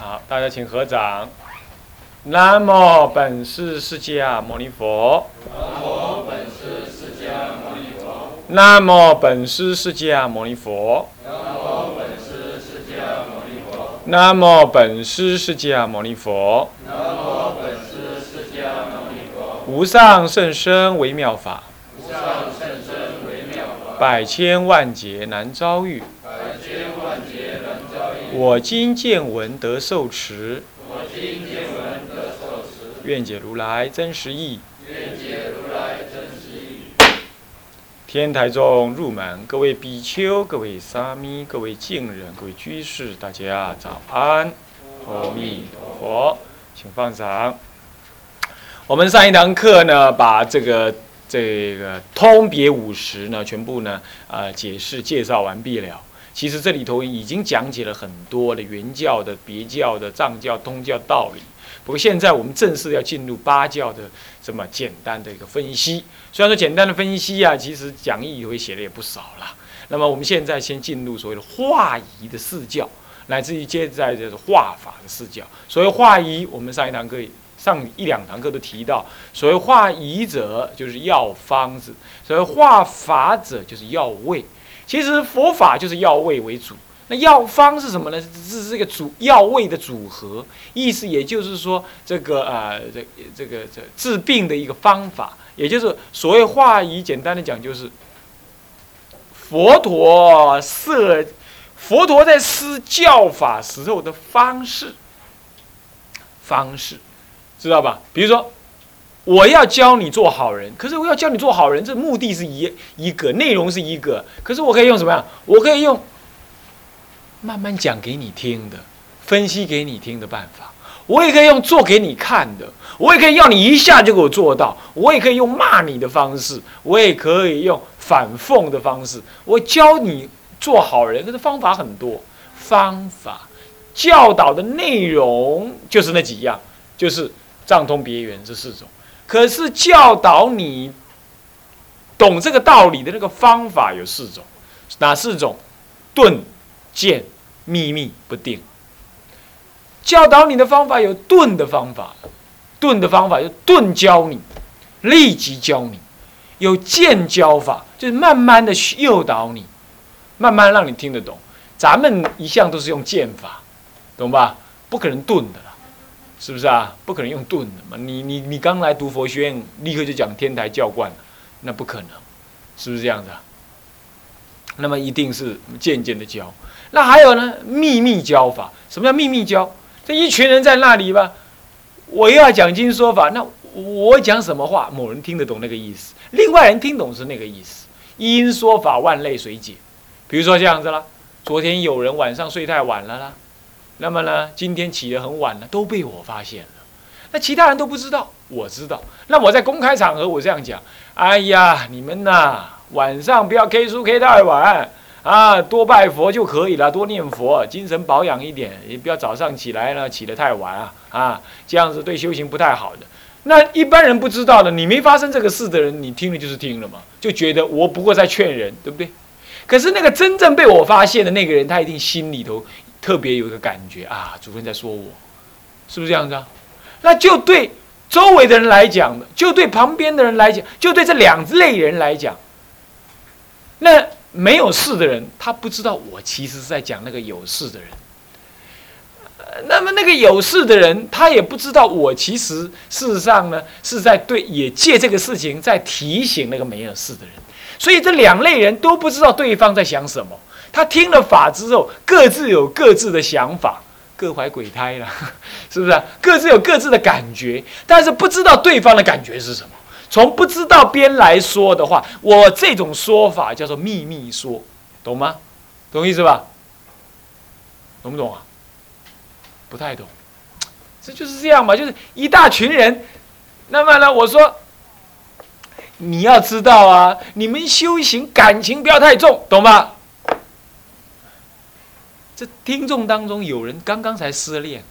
好，大家请合掌。南无本师释迦牟尼佛。南无本师释迦牟尼佛。南无本师释迦牟尼佛。南无本师释迦牟尼佛。南无本师释迦牟尼佛。无上甚深微妙法，无上甚深微妙法，百千万劫难遭遇。百千万劫难遭遇。我今见闻得受持。我今见闻得受持。愿解如来真实义。愿解如来真实义。天台众入门，各位比丘，各位沙弥，各位敬人，各位居士，大家早安！阿弥陀佛，请放掌。我们上一堂课呢，把这个通别五十呢，全部呢解释介绍完毕了。其实这里头已经讲解了很多的原教的、别教的、藏教、通教道理。不过现在我们正式要进入八教的这么简单的一个分析，虽然说简单的分析啊，其实讲义会写的也不少了。那么我们现在先进入所谓的化仪的四教，乃至于接着就是化法的四教。所谓化仪，我们上一堂课、上一两堂课都提到，所谓化仪者就是药方子，所谓化法者就是药味。其实佛法就是药味为主。那药方是什么呢？是这个药味的组合，意思也就是说，这个治病的一个方法，也就是所谓化仪。简单的讲，就是佛陀在施教法时候的方式，知道吧？比如说，我要教你做好人，可是我要教你做好人，这目的是一个，内容是一个，可是我可以用什么呀？我可以用慢慢讲给你听的，分析给你听的办法，我也可以用做给你看的，我也可以要你一下就给我做到，我也可以用骂你的方式，我也可以用反讽的方式。我教你做好人，可是方法很多，方法教导的内容就是那几样，就是藏通别圆这四种。可是教导你懂这个道理的那个方法有四种，哪四种？顿、见、秘密、不定。教导你的方法有顿的方法，顿的方法就顿教你，立即教你；有见教法，就是慢慢的诱导你，慢慢让你听得懂。咱们一向都是用见法，懂吧？不可能顿的啦，是不是啊？不可能用顿的嘛。你刚来读佛学院，立刻就讲天台教观了，那不可能，是不是这样子啊？那么一定是渐渐的教。那还有呢？秘密教法。什么叫秘密教？这一群人在那里吧，我又要讲经说法，那我讲什么话，某人听得懂那个意思，另外人听懂是那个意思。因说法，万类随解。比如说这样子啦，昨天有人晚上睡太晚了啦，那么呢，今天起得很晚了，都被我发现了。那其他人都不知道，我知道。那我在公开场合我这样讲：哎呀，你们呐，晚上不要 K 书 K 太晚。啊，多拜佛就可以了，多念佛，精神保养一点，也不要早上起来呢起得太晚啊，这样子对修行不太好的。那一般人不知道的，你没发生这个事的人，你听了就是听了嘛，就觉得我不过在劝人，对不对？可是那个真正被我发现的那个人，他一定心里头特别有一个感觉啊，主任在说我，是不是这样子啊？那就对周围的人来讲，就对旁边的人来讲，就对这两类人来讲，那没有事的人，他不知道我其实是在讲那个有事的人。那么那个有事的人，他也不知道我其实事实上呢是在对，也借这个事情在提醒那个没有事的人。所以这两类人都不知道对方在想什么。他听了法之后，各自有各自的想法，各怀鬼胎了，是不是啊？各自有各自的感觉，但是不知道对方的感觉是什么。从不知道边来说的话，我这种说法叫做秘密说，懂吗？懂意思吧？懂不懂啊？不太懂。这就是这样嘛，就是一大群人。那么呢，我说你要知道啊，你们修行感情不要太重，懂吗？这听众当中有人刚才失恋，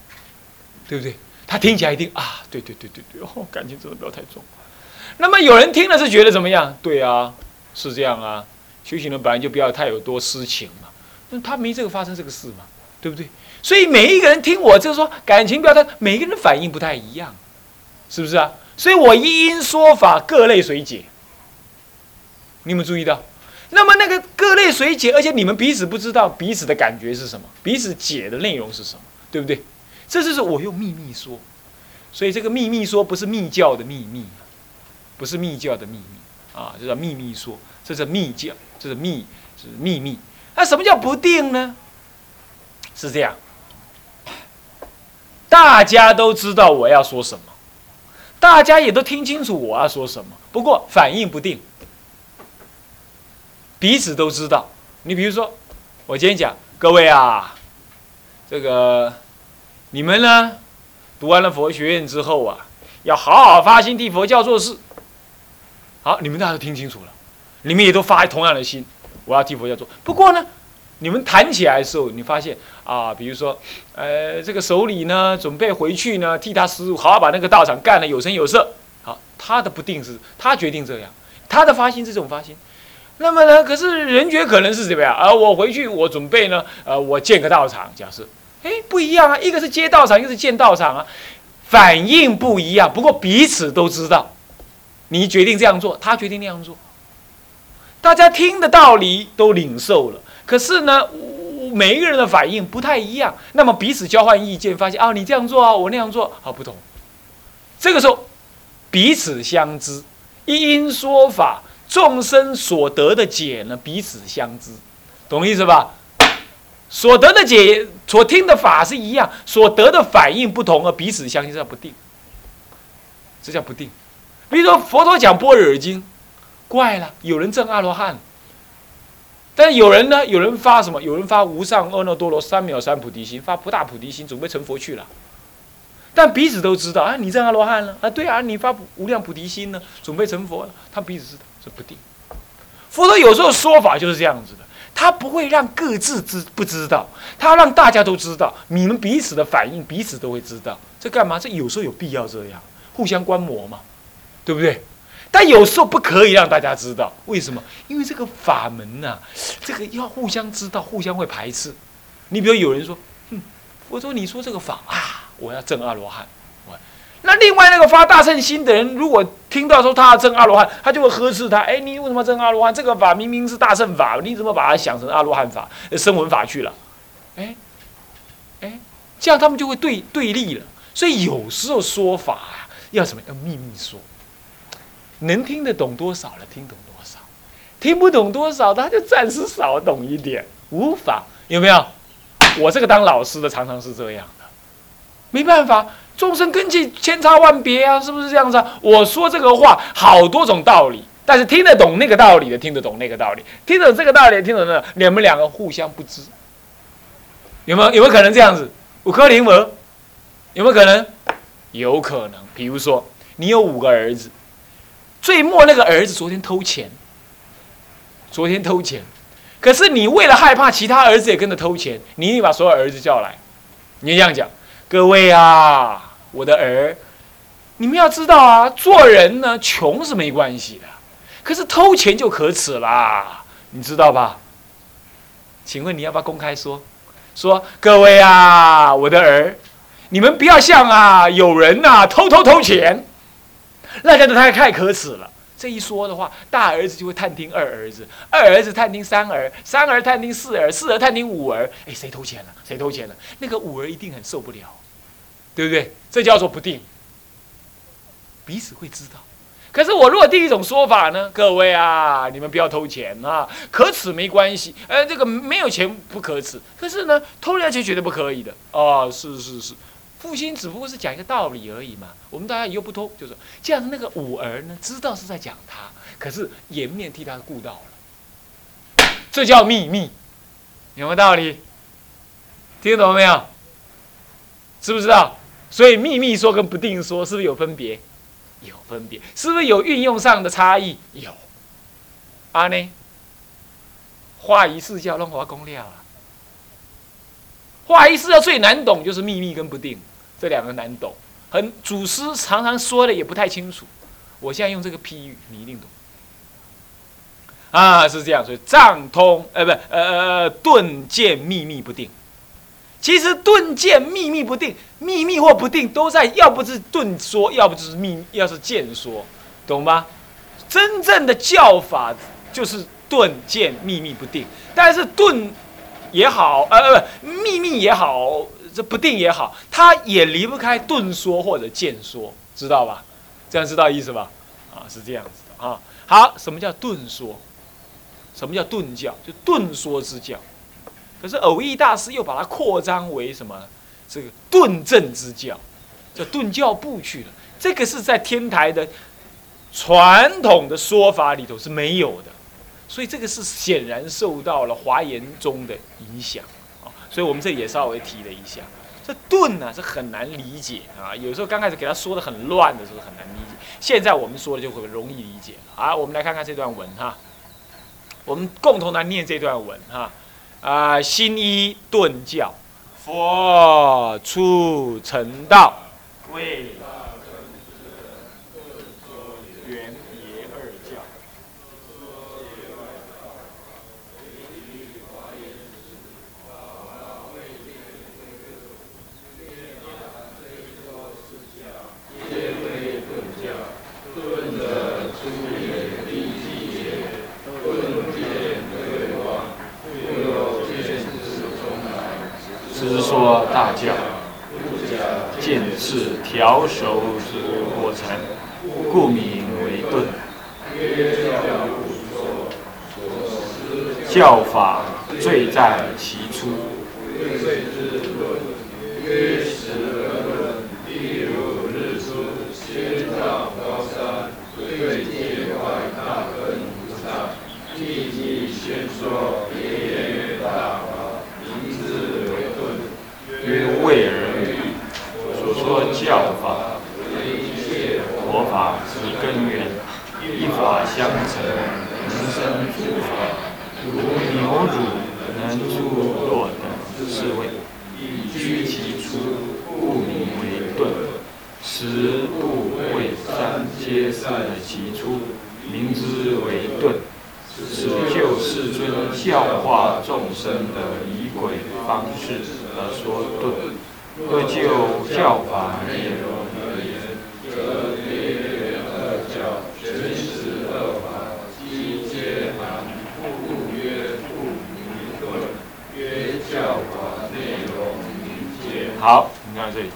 对不对？他听起来一定啊，对，哦，感情真的不要太重。那么有人听了是觉得怎么样？对啊，是这样啊。修行人本来就不要太有多私情嘛，那他没这个发生这个事嘛，对不对？所以每一个人听我这说感情表达，每一个人反应不太一样，是不是啊？所以我一因说法，各类随解。你有没有注意到？那么那个各类随解，而且你们彼此不知道彼此的感觉是什么，彼此解的内容是什么，对不对？这就是我用秘密说，所以这个秘密说不是密教的秘密，不是密教的秘密啊，这叫秘密说，这是密教，这是密，是秘密。那什么叫不定呢？是这样，大家都知道我要说什么，大家也都听清楚我要说什么，不过反应不定。彼此都知道，你比如说，我今天讲，各位啊，这个你们呢，读完了佛学院之后啊，要好好发心替佛教做事。好，你们大家都听清楚了，你们也都发同样的心，我要替佛教做。不过呢，你们谈起来的时候，你发现啊，比如说，这个首里呢，准备回去呢，替他师父好好把那个道场干得有声有色。好，他的不定是，他决定这样，他的发心是这种发心。那么呢？可是人觉可能是怎么样？我回去，我准备呢，我建个道场，假设，不一样啊，一个是接道场，一个是建道场啊，反应不一样。不过彼此都知道，你决定这样做，他决定那样做，大家听的道理都领受了。可是呢，每一个人的反应不太一样，那么彼此交换意见，发现啊，你这样做啊，我那样做啊，不同。这个时候，彼此相知，一因说法。众生所得的解呢，彼此相知，懂意思吧？所得的解，所听的法是一样，所得的反应不同，而彼此相应，这叫不定。这叫不定。比如说佛陀讲《般若经》，怪了，有人证阿罗汉，但是有人呢，有人发什么？有人发无上阿耨多罗三藐三菩提心，发不大菩提心，准备成佛去了。但彼此都知道啊，你证阿罗汉了啊，对啊，你发无量菩提心呢，准备成佛了，他彼此知道。不定，佛陀有时候说法就是这样子的，他不会让各自不知道，他让大家都知道，你们彼此的反应，彼此都会知道。这干嘛？这有时候有必要这样，互相观摩嘛，对不对？但有时候不可以让大家知道，为什么？因为这个法门啊，这个要互相知道，互相会排斥。你比如有人说，佛陀你说这个法啊，我要证阿罗汉。那另外那个发大乘心的人，如果听到说他要证阿罗汉，他就会呵斥他：“你为什么证阿罗汉？这个法明明是大乘法，你怎么把它想成阿罗汉法、声闻法去了？”这样他们就会对立了。所以有时候说法啊，要什么？要秘密说，能听得懂多少了，听懂多少；听不懂多少，他就暂时少懂一点，无法有没有？我这个当老师的常常是这样的，没办法。众生根器千差万别啊，是不是这样子啊？我说这个话好多种道理，但是听得懂那个道理的，听得懂那个道理，听得懂这个道理，听得懂那个，你们两个互相不知，有没有可能这样子？五颗灵儿，有没有可能？有可能。比如说，你有5个儿子，最末那个儿子昨天偷钱，可是你为了害怕其他儿子也跟着偷钱，你一定把所有儿子叫来，你就这样讲：各位啊。我的儿，你们要知道啊，做人呢，穷是没关系的，可是偷钱就可耻啦，你知道吧？请问你要不要公开说，各位啊，我的儿，你们不要像啊，有人啊偷钱，那真的太可耻了。这一说的话，大儿子就会探听二儿子，二儿子探听三儿，三儿探听四儿，四儿探听五儿，谁偷钱了？谁偷钱了？那个五儿一定很受不了。对不对？这叫做不定，彼此会知道。可是我如果第一种说法呢，各位啊，你们不要偷钱啊，可耻没关系。这个没有钱不可耻，可是呢，偷人家钱绝对不可以的。哦，是，父亲只不过是讲一个道理而已嘛。我们大家以后不偷，就是这样。那个五儿呢，知道是在讲他，可是颜面替他顾到了，这叫秘密，有没有道理？听懂没有？知不知道？所以秘密说跟不定说是不是有分别？有分别，是不是有运用上的差异？有。呢，化一世教让华公料啊。化一世教最难懂就是秘密跟不定，这两个难懂。祖师常常说的也不太清楚。我现在用这个譬喻，你一定懂。啊，是这样，所以藏通顿见秘密不定，其实顿渐秘密不定，秘密或不定都在，要不是顿说，要不就是秘，要是渐说，懂吗？真正的教法就是顿渐秘密不定，但是顿也好，秘密也好，这不定也好，它也离不开顿说或者渐说，知道吧？这样知道意思吧？啊，是这样子的啊。好，什么叫顿说？什么叫顿教？就顿说之教。可是耦益大师又把它扩张为什么？这个顿证之教，叫顿教部去了。这个是在天台的传统的说法里头是没有的，所以这个是显然受到了华严宗的影响啊。所以我们这也稍微提了一下，这顿呢是很难理解啊。有时候刚开始给他说的很乱的时候很难理解，现在我们说的就会容易理解了啊。我们来看看这段文哈，我们共同来念这段文哈。啊，新一顿教，佛出成道，为缘别二教。皆为顿教，顿者出也，利己也，顿渐对望，故有见识中来，知说大教，见识调熟之过程，故名为顿。教法最在其出，曰时而论，例如日出，先照高山，对界外大根菩萨，寂寂宣说，别曰大法，名字为顿，曰为而喻。所说教法，佛法之根源，一法相承，能生诸法，如牛乳能助若等是谓，居其出，故名为顿。十部会三皆是其出，名之为顿。此就世尊教化众生的仪轨方式而说顿。若就教法内容而言，则好，你看这里，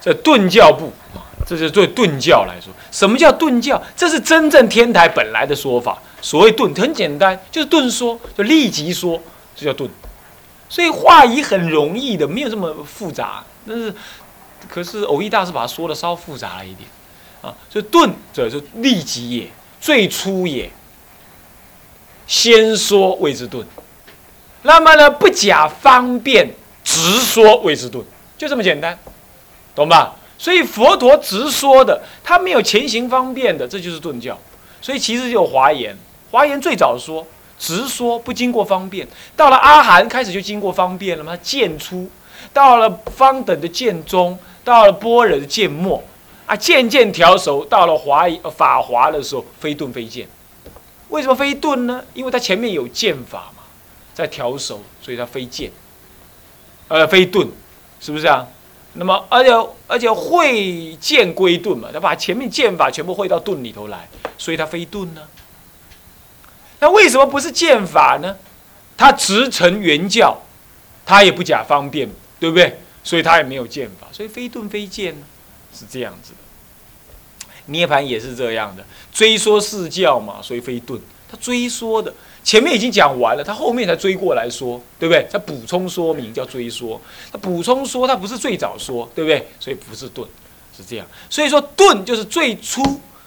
这顿教部，这是对顿教来说，什么叫顿教？这是真正天台本来的说法。所谓顿，很简单，就是顿说，就立即说，这叫顿。所以化仪很容易的，没有这么复杂。但是，可是耦益大师把它说的稍复杂了一点啊。所以顿者是立即也，最初也。先说谓之顿，那么呢不假方便直说谓之顿，就这么简单，懂吧？所以佛陀直说的，他没有前行方便的，这就是顿教。所以其实有华严，华严最早说直说不经过方便，到了阿含开始就经过方便了嘛，他渐出，到了方等的渐中，到了般若的渐末啊，渐渐调熟，到了法华的时候非顿非渐。为什么非顿呢？因为它前面有剑法嘛，在调熟，所以它非剑，非顿，是不是啊？那么而且会剑归顿嘛，它把前面剑法全部会到顿里头来，所以它非顿呢。那为什么不是剑法呢？它直承原教，它也不假方便，对不对？所以它也没有剑法，所以非顿非剑呢，是这样子的。涅槃也是这样的，追说四教嘛，所以非顿。他追说的前面已经讲完了，他后面才追过来说，对不对？他补充说明叫追说，他补充说，他不是最早说，对不对？所以不是顿，是这样。所以说顿就是最初、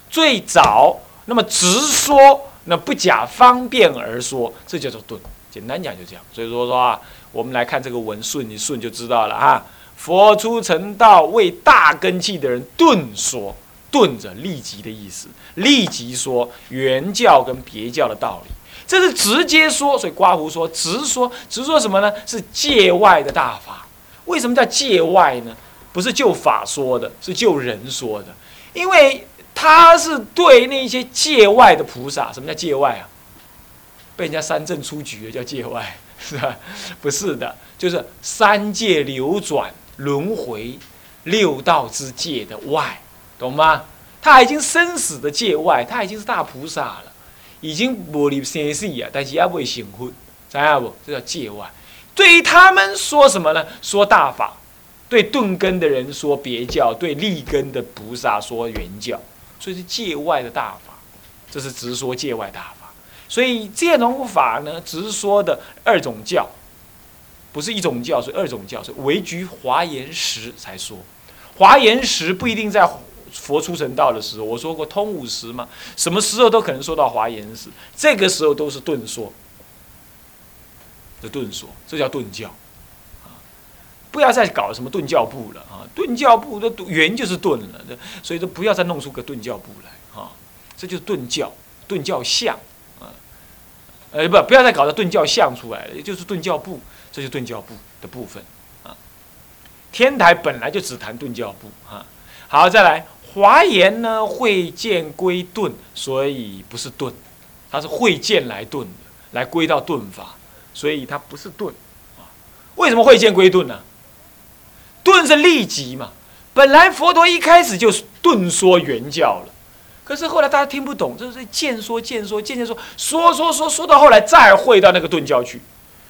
最早，那么直说，那不假方便而说，这叫做顿。简单讲就这样。所以说啊，我们来看这个文顺一顺就知道了啊。佛出成道，为大根器的人顿说。顿者立即的意思，立即说原教跟别教的道理，这是直接说。所以刮胡说直说，直说什么呢？是界外的大法。为什么叫界外呢？不是就法说的，是就人说的。因为他是对那些界外的菩萨，什么叫界外啊？被人家三正出局的叫界外，是吧？不是的，就是三界流转轮回六道之界的外，懂吗？他已经生死的界外，他已经是大菩萨了，已经没入生死啊，但是还未成佛，知道不？这叫界外。对于他们说什么呢？说大法。对顿根的人说别教，对立根的菩萨说圆教，所以是界外的大法，这是直说界外大法。所以这种法呢，直说的二种教，不是一种教，是二种教，是唯局华严时才说。华严时不一定在佛出成道的时候，我说过通五时嘛，什么时候都可能说到华严时，这个时候都是顿说的顿说，这叫顿教。不要再搞什么顿教部了啊！顿教部的圆就是顿了，所以说不要再弄出个顿教部来啊！这就是顿教，顿教像啊，不要再搞到顿教像出来了，也就是顿教部，这就是顿教部的部分啊。天台本来就只谈顿教部啊。好，再来华严呢，会见归顿，所以不是顿，它是会见来顿的，来归到顿法，所以它不是顿啊。为什么会见归顿呢？顿是利己嘛，本来佛陀一开始就顿说圆教了，可是后来大家听不懂，这是渐渐说到后来再会到那个顿教去，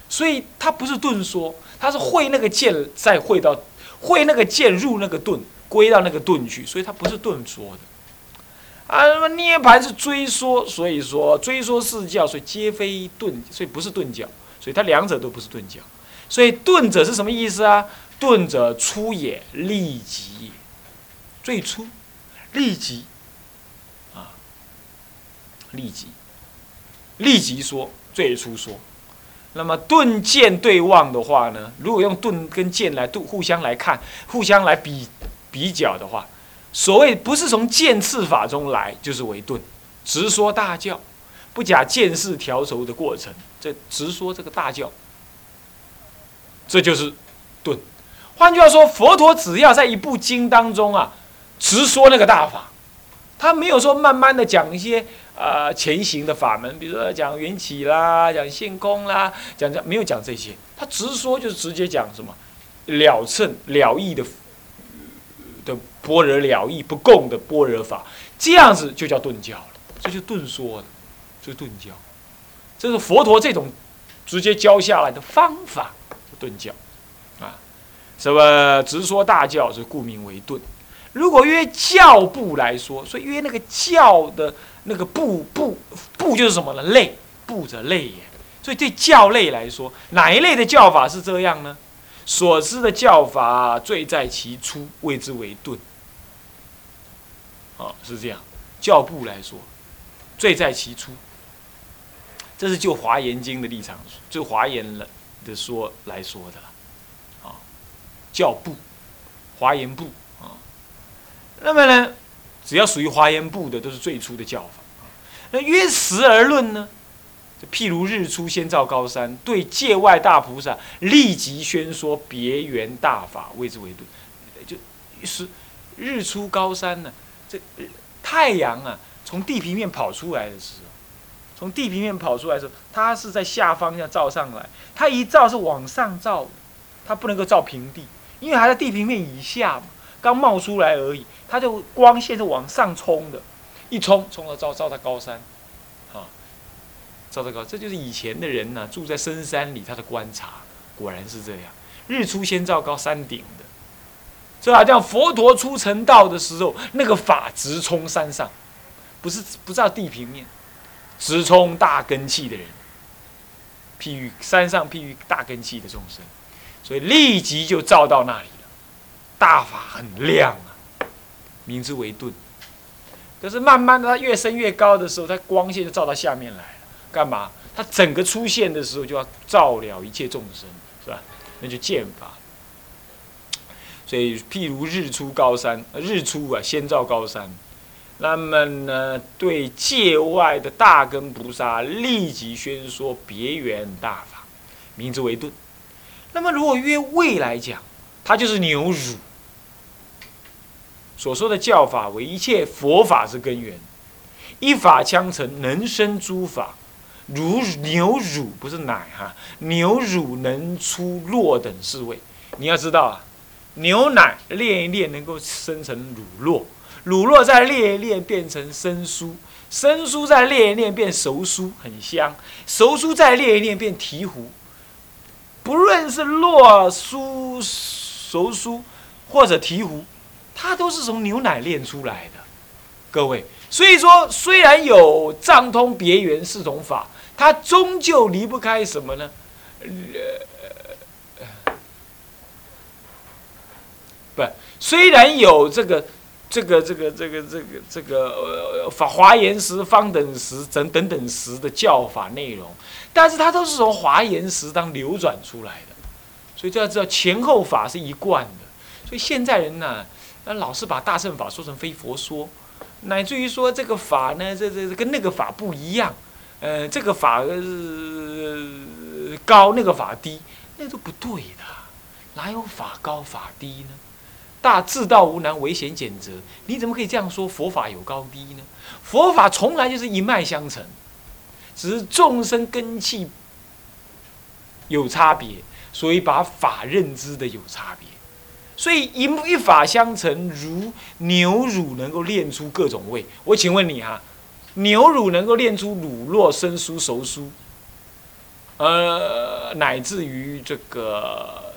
所以他不是顿说，他是会那个渐，再会到会那个渐入那个顿，归到那个顿去，所以他不是顿说的啊。那么涅盘是追说，所以说追说四教，所以皆非顿，所以不是顿教，所以他两者都不是顿教。所以顿者是什么意思啊？顿者出也，利己也。最初，利己，啊，利己，利己说，最初说。那么顿渐对望的话呢，如果用顿跟渐来互相来看，互相来比较的话，所谓不是从渐次法中来，就是为顿。直说大教，不假渐次调熟的过程，这直说这个大教，这就是。顿，换句话说，佛陀只要在一部经当中啊，直说那个大法，他没有说慢慢的讲一些前行的法门，比如说讲缘起啦，讲性空啦，讲没有讲这些，他直说就是直接讲什么了称了义的般若了义不共的般若法，这样子就叫顿教了，这就顿说的，这是顿教，这是佛陀这种直接教下来的方法，顿教。什么直说大教，所以故名为顿。如果约教部来说，所以约那个教的那个部就是什么呢？类，部者类也。所以对教类来说，哪一类的教法是这样呢？所知的教法最在其初，谓之为顿。哦，是这样。教部来说，最在其初。这是就《华严经》的立场，就华严的说来说的。教部，华严部啊，那么呢，只要属于华严部的，都是最初的教法。那约时而论呢，譬如日出先照高山，对界外大菩萨立即宣说别圆大法，谓之为顿。就是日出高山呢，这太阳啊，从地平面跑出来的时候，从地平面跑出来的时候，它是在下方要照上来，它一照是往上照的，它不能够照平地。因为还在地平面以下嘛，刚冒出来而已，它就光线是往上冲的，一冲到照到高山，啊，照到高，这就是以前的人呢、啊、住在深山里，他的观察果然是这样。日出先照高山顶的，这好像佛陀出成道的时候，那个法直冲山上，不照地平面，直冲大根器的人，譬喻山上譬喻大根器的众生。所以立即就照到那里了，大法很亮啊，名之为顿。可是慢慢的，它越升越高的时候，它光线就照到下面来了。干嘛？它整个出现的时候就要照了一切众生，是吧？那就见法。所以，譬如日出高山，日出啊，先照高山。那么呢，对界外的大根菩萨立即宣说别圆大法，名之为顿。那么，如果约未来讲，它就是牛乳，所说的教法为一切佛法之根源，一法相承，能生诸法，如牛乳不是奶哈、啊，牛乳能出酪等四味。你要知道啊，牛奶炼一炼能够生成乳酪，乳酪再炼一炼变成生酥，生酥再炼一炼变熟酥，很香，熟酥再炼一炼变醍醐。不论是酪酥、熟酥或者醍醐，它都是从牛奶炼出来的，各位。所以说，虽然有藏通别圆四种法，它终究离不开什么呢？虽然有华严时、方等时等时的教法内容，但是它都是从华严时当流转出来的，所以就要知道前后法是一贯的。所以现在人呢、啊，老是把大乘法说成非佛说。乃至于说这个法呢，这跟那个法不一样，这个法高，那个法低，那都不对的，哪有法高法低呢？大智道无难，唯贤简择，你怎么可以这样说佛法有高低呢？佛法从来就是一脉相承，只是众生根器有差别，所以把法认知的有差别。所以一法相承，如牛乳能够炼出各种味。我请问你哈，牛乳能够炼出乳酪、生酥、熟酥，乃至于这个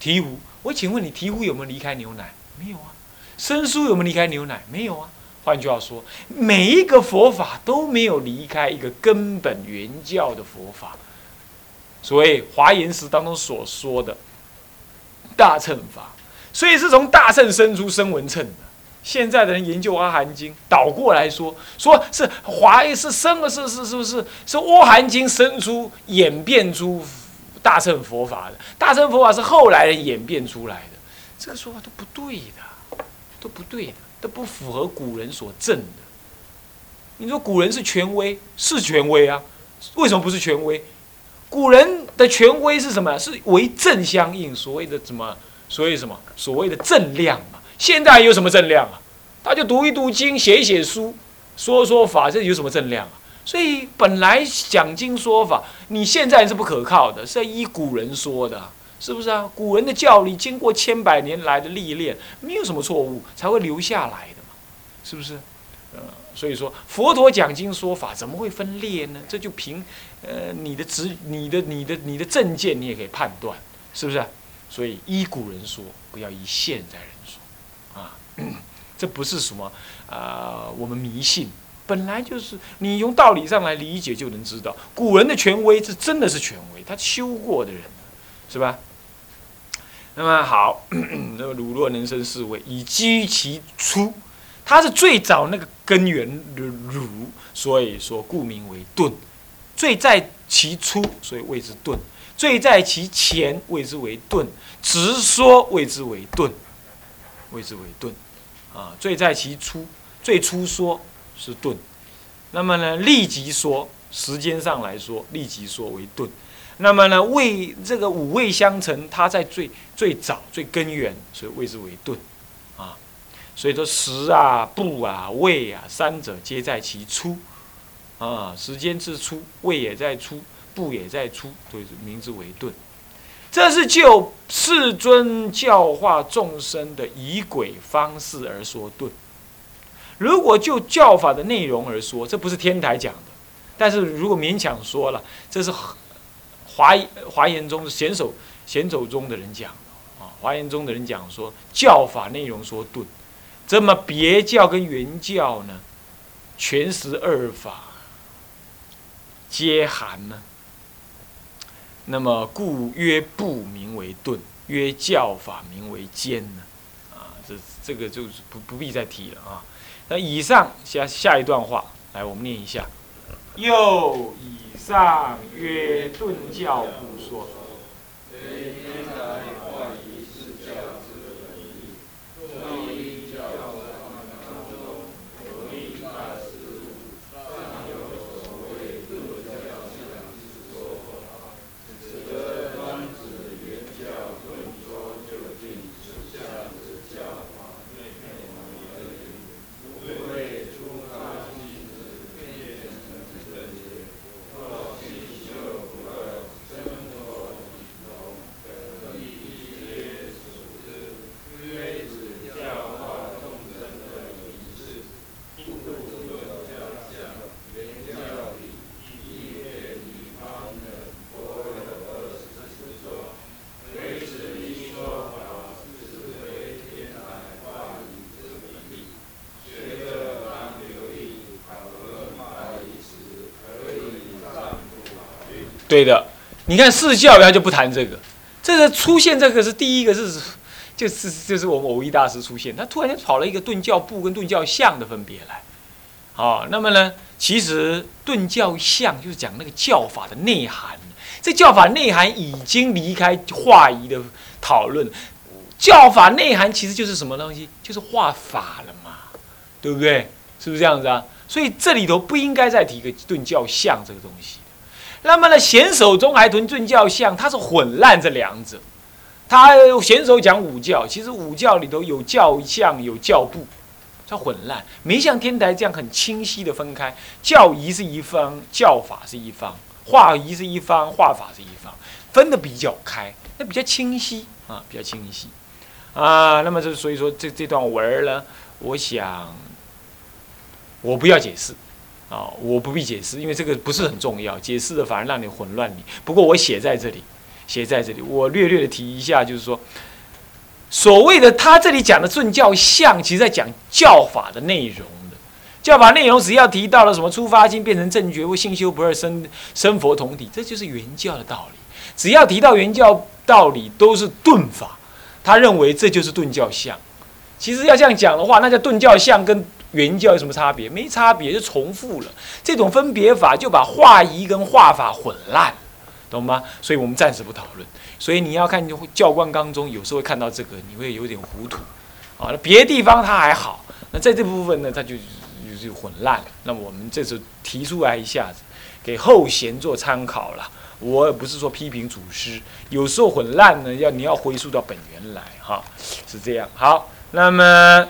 醍醐。我请问你，醍醐有没有离开牛奶？没有啊。生酥有没有离开牛奶？没有啊。换句话说，每一个佛法都没有离开一个根本原教的佛法。所以华严时当中所说的大乘法。所以是从大乘生出声闻乘的。现在的人研究阿含经，倒过来说，说是华是生的，是阿含经生出演变出大乘佛法的，大乘佛法是后来人演变出来的，这个说法都不对的，都不符合古人所证的。你说古人是权威，是权威啊，为什么不是权威？古人的权威是什么？是为正相应，所谓的什么？所谓的正量嘛。现代有什么正量啊？他就读一读经，写一写书，说说法，这有什么正量啊？所以本来讲经说法，你现在是不可靠的，是要依古人说的，是不是啊？古人的教理经过千百年来的历练，没有什么错误，才会留下来的嘛，是不是？所以说佛陀讲经说法怎么会分裂呢？这就凭你的正见，你也可以判断，是不是啊？所以依古人说，不要依现在人说，啊，这不是什么我们迷信，本来就是你用道理上来理解就能知道，古人的权威是真的是权威，他修过的人，是吧？那么好，那么乳酪能生四味，以居其出，它是最早那个根源乳，所以说故名为顿，最在其出，所以谓之顿。最在其前，谓之为顿；直说谓之为顿，啊，最在其初，最初说是顿。那么呢，立即说，时间上来说，立即说为顿。那么呢，为这个五味相承，它在最早、最根源，所以谓之为顿。啊，所以说时啊、不啊、味啊，三者皆在其初。啊，时间之初，味也在初。不也在出，所以名之为顿。这是就世尊教化众生的仪轨方式而说顿。如果就教法的内容而说，这不是天台讲的。但是如果勉强说了，这是华严宗显首宗的人讲的啊。华严宗的人讲说教法内容说顿，这么别教跟原教呢，全十二法皆含呢。那么故曰不名为顿，曰教法名为间呢，啊，这个就不必再提了啊。那以上下一段话，来我们念一下。又以上曰顿教故说。对的，你看释教他就不谈这个，这个出现这个是第一个是，就是我们偶一大师出现，他突然间跑了一个顿教部跟顿教相的分别来，啊、哦，那么呢，其实顿教相就是讲那个教法的内涵，这教法内涵已经离开化仪的讨论，教法内涵其实就是什么东西？就是化法了嘛，对不对？是不是这样子啊？所以这里头不应该再提个顿教相这个东西。那么呢，贤首中还屯顿教相，它是混乱这两者。他贤首讲五教，其实五教里头有教相有教部，它混乱，没像天台这样很清晰的分开。教仪是一方，教法是一方，化仪是一方，化法是一方，分的比较开，那比较清晰啊，比较清晰啊。那么就所以说这段文呢，我想我不要解释。啊、哦，我不必解释，因为这个不是很重要，解释的反而让你混乱你。不过我写在这里，写在这里，我略略的提一下，就是说，所谓的他这里讲的顿教相，其实在讲教法的内容的。教法内容只要提到了什么初发心变成正觉或性修不二生佛同体，这就是原教的道理。只要提到原教道理，都是顿法，他认为这就是顿教相。其实要这样讲的话，那叫顿教相跟原教有什么差别？没差别，就重复了。这种分别法就把化仪跟化法混乱，懂吗？所以我们暂时不讨论。所以你要看教观纲中，有时候会看到这个，你会有点糊涂啊。那别的地方它还好，那在这部分呢，它就混乱了。那么我们这次提出来一下子，给后贤做参考了。我也不是说批评祖师，有时候混乱呢，你要回溯到本源来哈，是这样。好，那么。